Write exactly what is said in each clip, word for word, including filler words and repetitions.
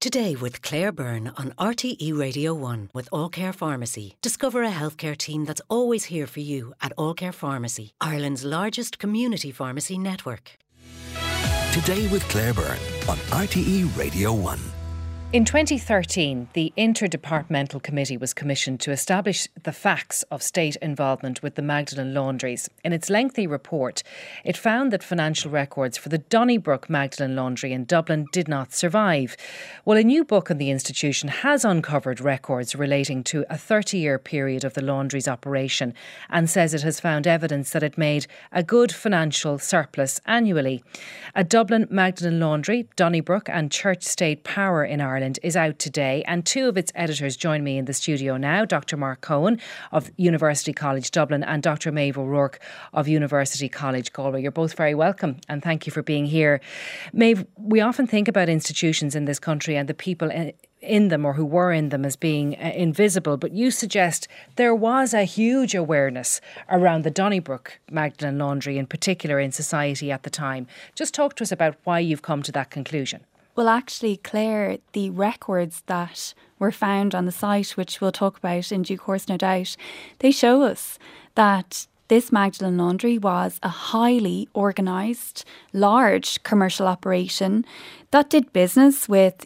Today with Claire Byrne on R T É Radio one with Allcare Pharmacy. Discover a healthcare team that's always here for you at Allcare Pharmacy, Ireland's largest community pharmacy network. Today with Claire Byrne on R T É Radio one. In twenty thirteen, the Interdepartmental Committee was commissioned to establish the facts of state involvement with the Magdalene Laundries. In its lengthy report, it found that financial records for the Donnybrook Magdalene Laundry in Dublin did not survive. Well, a new book on the institution has uncovered records relating to a thirty-year period of the laundry's operation and says it has found evidence that it made a good financial surplus annually. A Dublin Magdalene Laundry, Donnybrook and Church State Power in Ireland is out today, and two of its editors join me in the studio now, Doctor Mark Coen of University College Dublin and Doctor Maeve O'Rourke of University College Galway. You're both very welcome and thank you for being here. Maeve, we often think about institutions in this country and the people in in them or who were in them as being uh, invisible, but you suggest there was a huge awareness around the Donnybrook Magdalene Laundry in particular in society at the time. Just talk to us about why you've come to that conclusion. Well, actually, Claire, the records that were found on the site, which we'll talk about in due course, no doubt, they show us that this Magdalene Laundry was a highly organised, large commercial operation that did business with,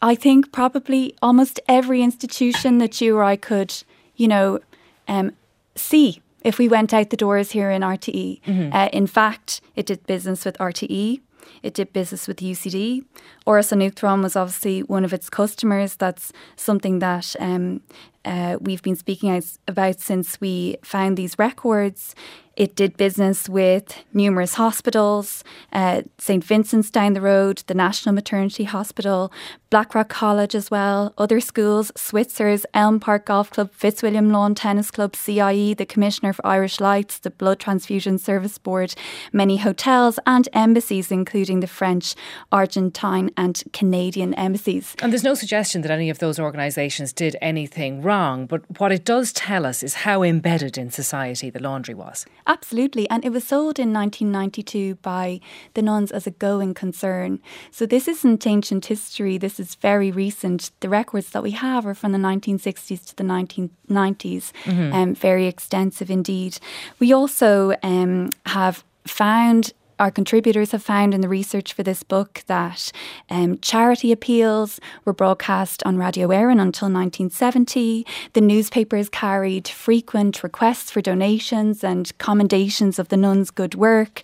I think, probably almost every institution that you or I could, you know, um, see if we went out the doors here in R T É. Mm-hmm. Uh, in fact, it did business with R T É. It did business with U C D. Orasanuthram was obviously one of its customers. That's something that um, uh, we've been speaking about since we found these records. It did business with numerous hospitals, uh, Saint Vincent's down the road, the National Maternity Hospital, Blackrock College as well, other schools, Switzers, Elm Park Golf Club, Fitzwilliam Lawn Tennis Club, C I E, the Commissioner for Irish Lights, the Blood Transfusion Service Board, many hotels and embassies, including the French, Argentine and Canadian embassies. And there's no suggestion that any of those organisations did anything wrong, but what it does tell us is how embedded in society the laundry was. Absolutely, and it was sold in nineteen ninety-two by the nuns as a going concern. So this isn't ancient history, this is very recent. The records that we have are from the nineteen sixties to the nineteen nineties, mm-hmm. um, very extensive indeed. We also um, have found, our contributors have found in the research for this book that um, charity appeals were broadcast on Radio Éireann until nineteen seventy. The newspapers carried frequent requests for donations and commendations of the nuns' good work.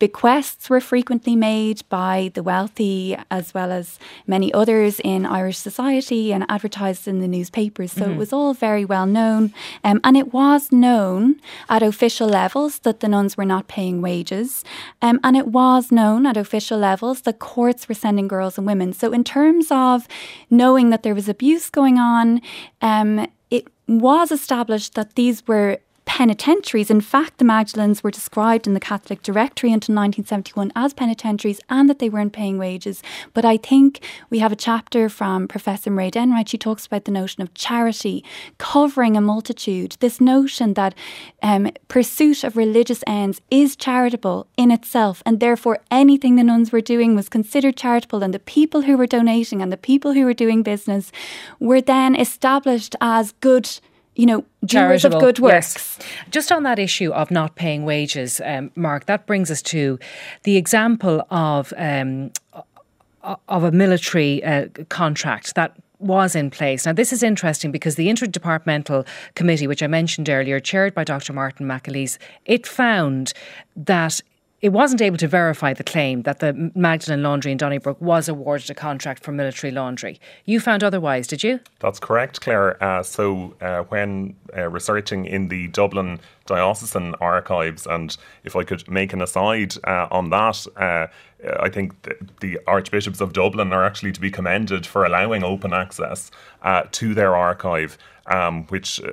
Bequests were frequently made by the wealthy as well as many others in Irish society and advertised in the newspapers. So mm-hmm. it was all very well known. Um, and it was known at official levels that the nuns were not paying wages. Um, and it was known at official levels that courts were sending girls and women. So in terms of knowing that there was abuse going on, um, it was established that these were penitentiaries. In fact, the Magdalenes were described in the Catholic Directory until nineteen seventy-one as penitentiaries and that they weren't paying wages. But I think we have a chapter from Professor Mireille Denright. She talks about the notion of charity covering a multitude. This notion that um, pursuit of religious ends is charitable in itself, and therefore anything the nuns were doing was considered charitable, and the people who were donating and the people who were doing business were then established as good, you know, doers of good works. Yes. Just on that issue of not paying wages, um, Mark, that brings us to the example of um, of a military uh, contract that was in place. Now, this is interesting because the Interdepartmental Committee, which I mentioned earlier, chaired by Doctor Martin McAleese, it found that it wasn't able to verify the claim that the Magdalene Laundry in Donnybrook was awarded a contract for military laundry. You found otherwise, did you? That's correct, Claire. Uh, so uh, when uh, researching in the Dublin Diocesan Archives, and if I could make an aside uh, on that, uh, I think the, the Archbishops of Dublin are actually to be commended for allowing open access uh, to their archive, Um, which uh,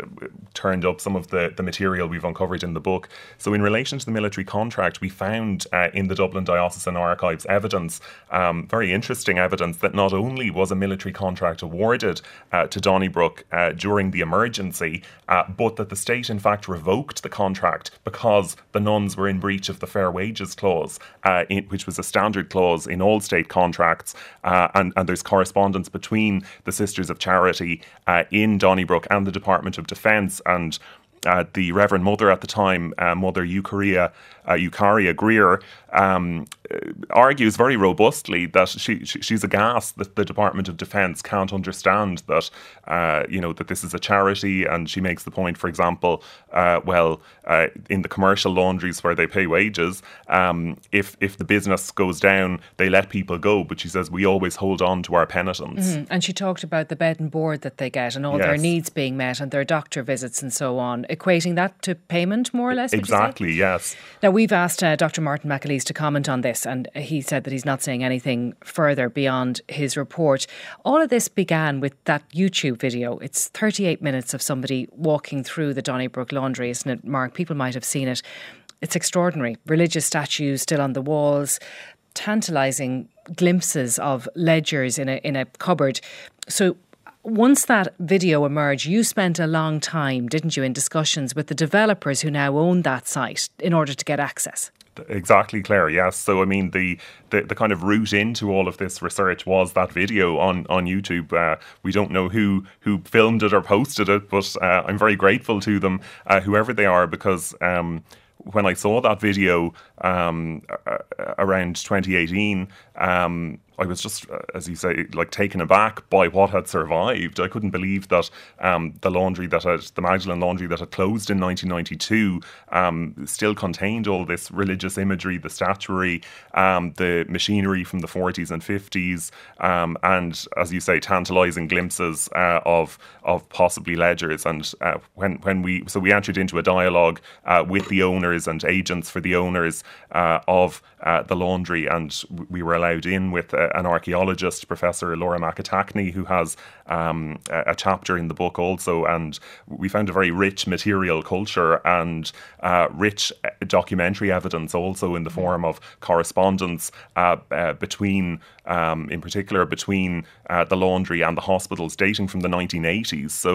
turned up some of the, the material we've uncovered in the book. So in relation to the military contract, we found uh, in the Dublin Diocesan Archives evidence, um, very interesting evidence, that not only was a military contract awarded uh, to Donnybrook uh, during the emergency, uh, but that the state in fact revoked the contract because the nuns were in breach of the Fair Wages Clause, uh, in, which was established standard clause in all state contracts, uh, and, and there's correspondence between the Sisters of Charity uh, in Donnybrook and the Department of Defence, and Uh, the Reverend Mother at the time, uh, Mother Eucaria, uh, Eucaria Greer, um, argues very robustly that she, she she's aghast that the Department of Defence can't understand that, uh, you know, that this is a charity. And she makes the point, for example, uh, well, uh, in the commercial laundries where they pay wages, um, if if the business goes down, they let people go. But she says, we always hold on to our penitents. Mm-hmm. And she talked about the bed and board that they get and all yes. their needs being met and their doctor visits and so on. Equating that to payment, more or less? Exactly, yes. Now, we've asked uh, Doctor Martin McAleese to comment on this, and he said that he's not saying anything further beyond his report. All of this began with that YouTube video. It's thirty-eight minutes of somebody walking through the Donnybrook Laundry, isn't it, Mark? People might have seen it. It's extraordinary. Religious statues still on the walls, tantalising glimpses of ledgers in a in a cupboard. So once that video emerged, you spent a long time, didn't you, in discussions with the developers who now own that site in order to get access? Exactly, Claire, yes. So, I mean, the, the, the kind of route into all of this research was that video on, on YouTube. Uh, we don't know who, who filmed it or posted it, but uh, I'm very grateful to them, uh, whoever they are, because Um, when I saw that video um, around twenty eighteen, um, I was just, as you say, like taken aback by what had survived. I couldn't believe that um, the laundry that had, the Magdalene Laundry that had closed in nineteen ninety-two, um, still contained all this religious imagery, the statuary, um, the machinery from the forties and fifties, um, and, as you say, tantalising glimpses uh, of of possibly ledgers. And uh, when when we so we entered into a dialogue uh, with the owner and agents for the owners uh, of uh, the laundry, and we were allowed in with uh, an archaeologist, Professor Laura McAtackney, who has um, a chapter in the book also, and we found a very rich material culture and uh, rich documentary evidence also in the form of correspondence uh, uh, between, um, in particular, between uh, the laundry and the hospitals dating from the nineteen eighties. So,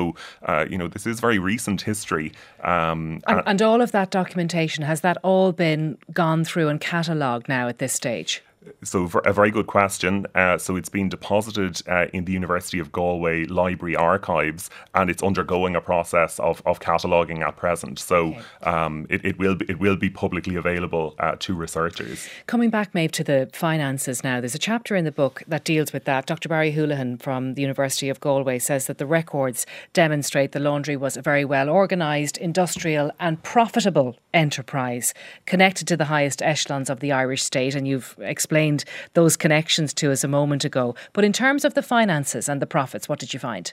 uh, you know, this is very recent history. Um, and, and all of that documentation, has that all been gone through and catalogued now at this stage? So, for a very good question. Uh, so it's been deposited uh, in the University of Galway Library Archives, and it's undergoing a process of, of cataloguing at present. So okay. um, it, it will be, it will be publicly available uh, to researchers. Coming back, Maeve, to the finances now, there's a chapter in the book that deals with that. Doctor Barry Houlihan from the University of Galway says that the records demonstrate the laundry was a very well organised, industrial and profitable enterprise connected to the highest echelons of the Irish state, and you've explained those connections to us a moment ago. But in terms of the finances and the profits, what did you find?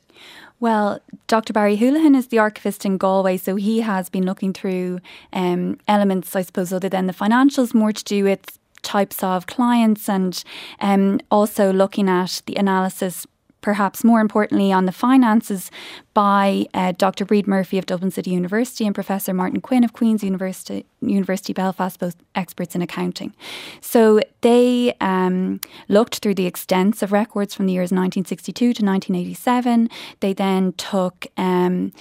Well, Doctor Barry Houlihan is the archivist in Galway, so he has been looking through um, elements, I suppose, other than the financials, more to do with types of clients, and um, also looking at the analysis, perhaps more importantly, on the finances by uh, Doctor Reed Murphy of Dublin City University and Professor Martin Quinn of Queen's University, University Belfast, both experts in accounting. So they um, looked through the extents of records from the years nineteen sixty-two to nineteen eighty-seven. They then took Um,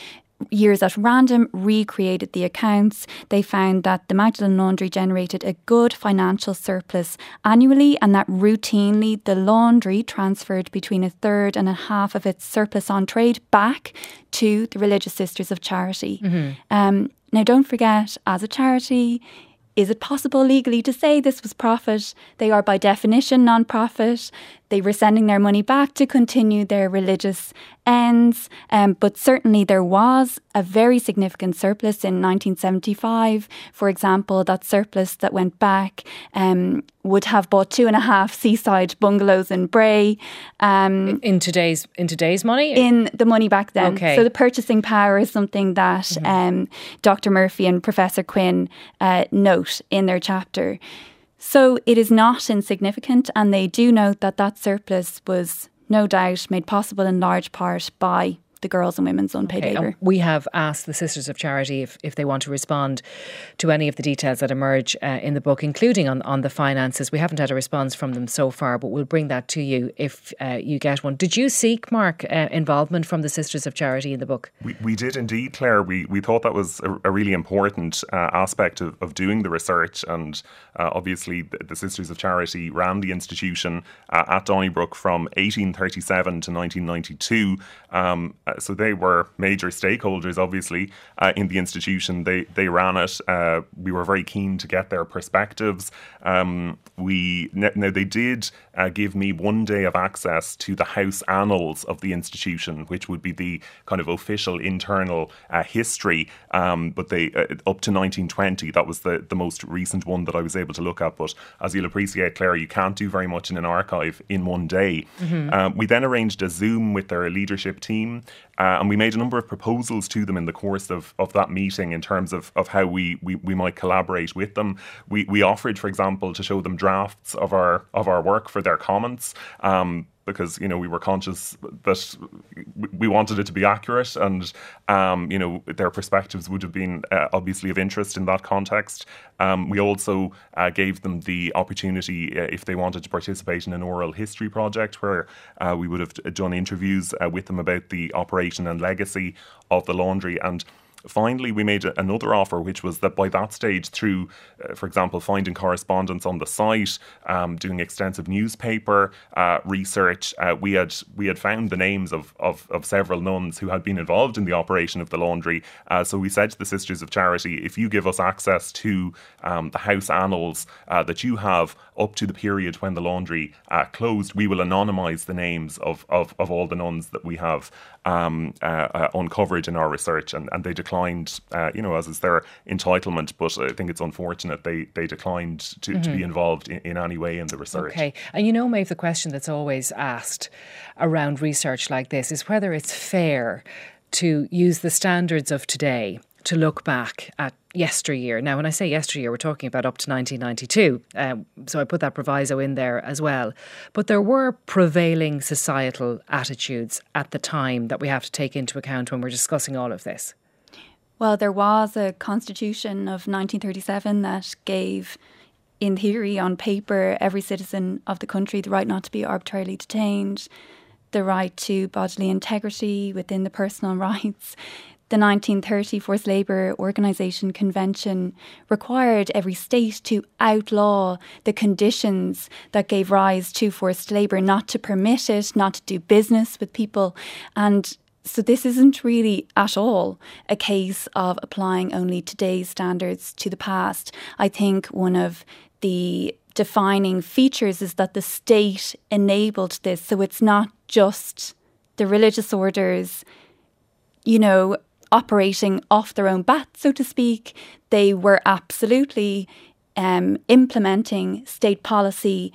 years at random, recreated the accounts. They found that the Magdalene Laundry generated a good financial surplus annually, and that routinely the laundry transferred between a third and a half of its surplus on trade back to the Religious Sisters of Charity. Mm-hmm. Um, now, don't forget, as a charity, is it possible legally to say this was profit? They are by definition non-profit. They were sending their money back to continue their religious ends. Um, but certainly there was a very significant surplus in nineteen seventy-five. For example, that surplus that went back um, would have bought two and a half seaside bungalows in Bray. Um, in today's in today's money? In the money back then. Okay. So the purchasing power is something that mm-hmm. um, Doctor Murphy and Professor Quinn uh, note in their chapter. So it is not insignificant, and they do note that that surplus was no doubt made possible in large part by the girls and women's unpaid okay. labour. We have asked the Sisters of Charity if, if they want to respond to any of the details that emerge uh, in the book, including on, on the finances. We haven't had a response from them so far, but we'll bring that to you if uh, you get one. Did you seek, Mark, uh, involvement from the Sisters of Charity in the book? We, we did indeed, Claire. We, we thought that was a, a really important uh, aspect of, of doing the research, and uh, obviously the, the Sisters of Charity ran the institution uh, at Donnybrook from eighteen thirty-seven to nineteen ninety-two. Um, so they were major stakeholders, obviously, uh, in the institution. They they ran it. Uh, we were very keen to get their perspectives. Um, we now they did uh, give me one day of access to the house annals of the institution, which would be the kind of official internal uh, history. Um, but they uh, up to nineteen twenty, that was the the most recent one that I was able to look at. But as you'll appreciate, Claire, you can't do very much in an archive in one day. Mm-hmm. Um, we then arranged a Zoom with their leadership team. Uh, and we made a number of proposals to them in the course of, of that meeting in terms of, of how we, we, we might collaborate with them. We we offered, for example, to show them drafts of our of our work for their comments. Um, because, you know, we were conscious that we wanted it to be accurate and, um, you know, their perspectives would have been uh, obviously of interest in that context. Um, we also uh, gave them the opportunity, uh, if they wanted to participate in an oral history project, where uh, we would have done interviews uh, with them about the operation and legacy of the laundry. And finally, we made another offer, which was that by that stage, through, uh, for example, finding correspondence on the site, um, doing extensive newspaper uh, research, uh, we had we had found the names of, of, of several nuns who had been involved in the operation of the laundry. Uh, so we said to the Sisters of Charity, if you give us access to um, the house annals uh, that you have up to the period when the laundry uh, closed, we will anonymise the names of, of, of all the nuns that we have um, uh, uh, uncovered in our research. And, and they declared Declined, uh, you know, as is their entitlement, but I think it's unfortunate they, they declined to, mm-hmm. to be involved in, in any way in the research. Okay, and you know, Maeve, the question that's always asked around research like this is whether it's fair to use the standards of today to look back at yesteryear. Now, when I say yesteryear, we're talking about up to nineteen ninety-two. Um, so I put that proviso in there as well. But there were prevailing societal attitudes at the time that we have to take into account when we're discussing all of this. Well, there was a constitution of nineteen thirty-seven that gave, in theory, on paper, every citizen of the country the right not to be arbitrarily detained, the right to bodily integrity within the personal rights. The nineteen thirty Forced Labour Organisation Convention required every state to outlaw the conditions that gave rise to forced labour, not to permit it, not to do business with people, and so this isn't really at all a case of applying only today's standards to the past. I think one of the defining features is that the state enabled this. So it's not just the religious orders, you know, operating off their own bat, so to speak. They were absolutely um, implementing state policy.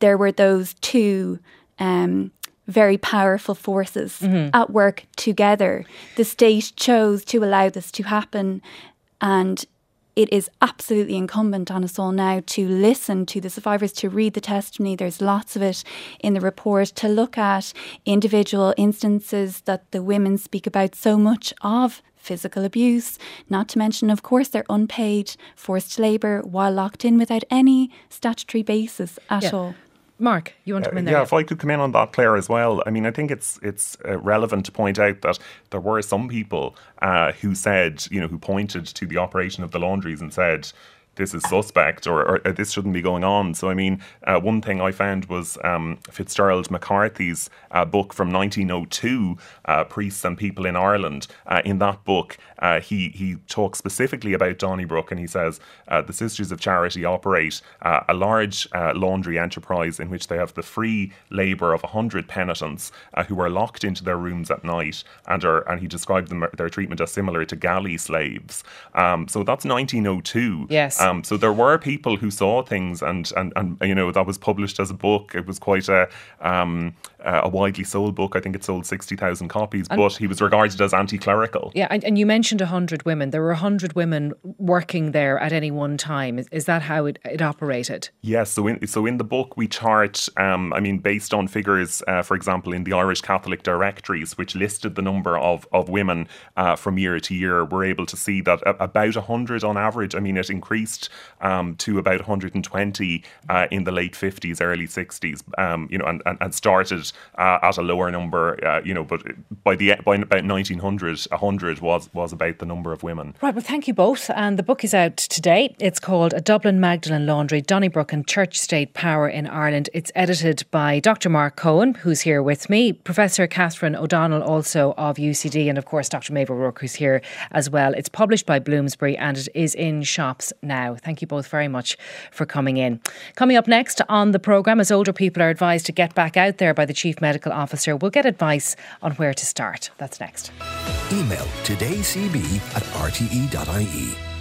There were those two um very powerful forces mm-hmm. at work together. The state chose to allow this to happen, and it is absolutely incumbent on us all now to listen to the survivors, to read the testimony. There's lots of it in the report, to look at individual instances that the women speak about, so much of physical abuse, not to mention, of course, their unpaid forced labour while locked in without any statutory basis at yeah. all. Mark, you want to come in there? Uh, yeah, if I could come in on that, Claire, as well. I mean, I think it's it's uh, relevant to point out that there were some people uh, who said, you know, who pointed to the operation of the laundries and said, this is suspect or, or this shouldn't be going on. So, I mean, uh, one thing I found was um, Fitzgerald McCarthy's uh, book from nineteen oh two, uh, Priests and People in Ireland. Uh, in that book, uh, he, he talks specifically about Donnybrook, and he says, uh, the Sisters of Charity operate uh, a large uh, laundry enterprise in which they have the free labour of one hundred penitents uh, who are locked into their rooms at night, and are, and he described them, their treatment as similar to galley slaves. Um, so that's nineteen oh two. Yes. Um, Um, so there were people who saw things, and, and, and, you know, that was published as a book. It was quite a, um, uh, a widely sold book. I think it sold sixty thousand copies, and but he was regarded as anti-clerical. Yeah, and, and you mentioned one hundred women. There were one hundred women working there at any one time. Is, is that how it, it operated? Yes, yeah, so, in, so in the book we chart, um, I mean, based on figures, uh, for example, in the Irish Catholic directories, which listed the number of, of women uh, from year to year, we're able to see that about one hundred on average. I mean, it increased um, to about one hundred twenty uh, in the late fifties, early sixties, um, you know, and, and, and started uh, at a lower number, uh, you know, but by the by about nineteen hundred, one hundred was, was about the number of women. Right, well, thank you both. And the book is out today. It's called A Dublin Magdalene Laundry, Donnybrook and Church State Power in Ireland. It's edited by Doctor Mark Coen, who's here with me, Professor Catherine O'Donnell, also of U C D, and of course Doctor Maeve O'Rourke, who's here as well. It's published by Bloomsbury and it is in shops now. Thank you both very much for coming in. Coming up next on the programme, as older people are advised to get back out there by the Chief Medical Officer, we'll get advice on where to start. That's next. Email todaycb at r t e dot i e.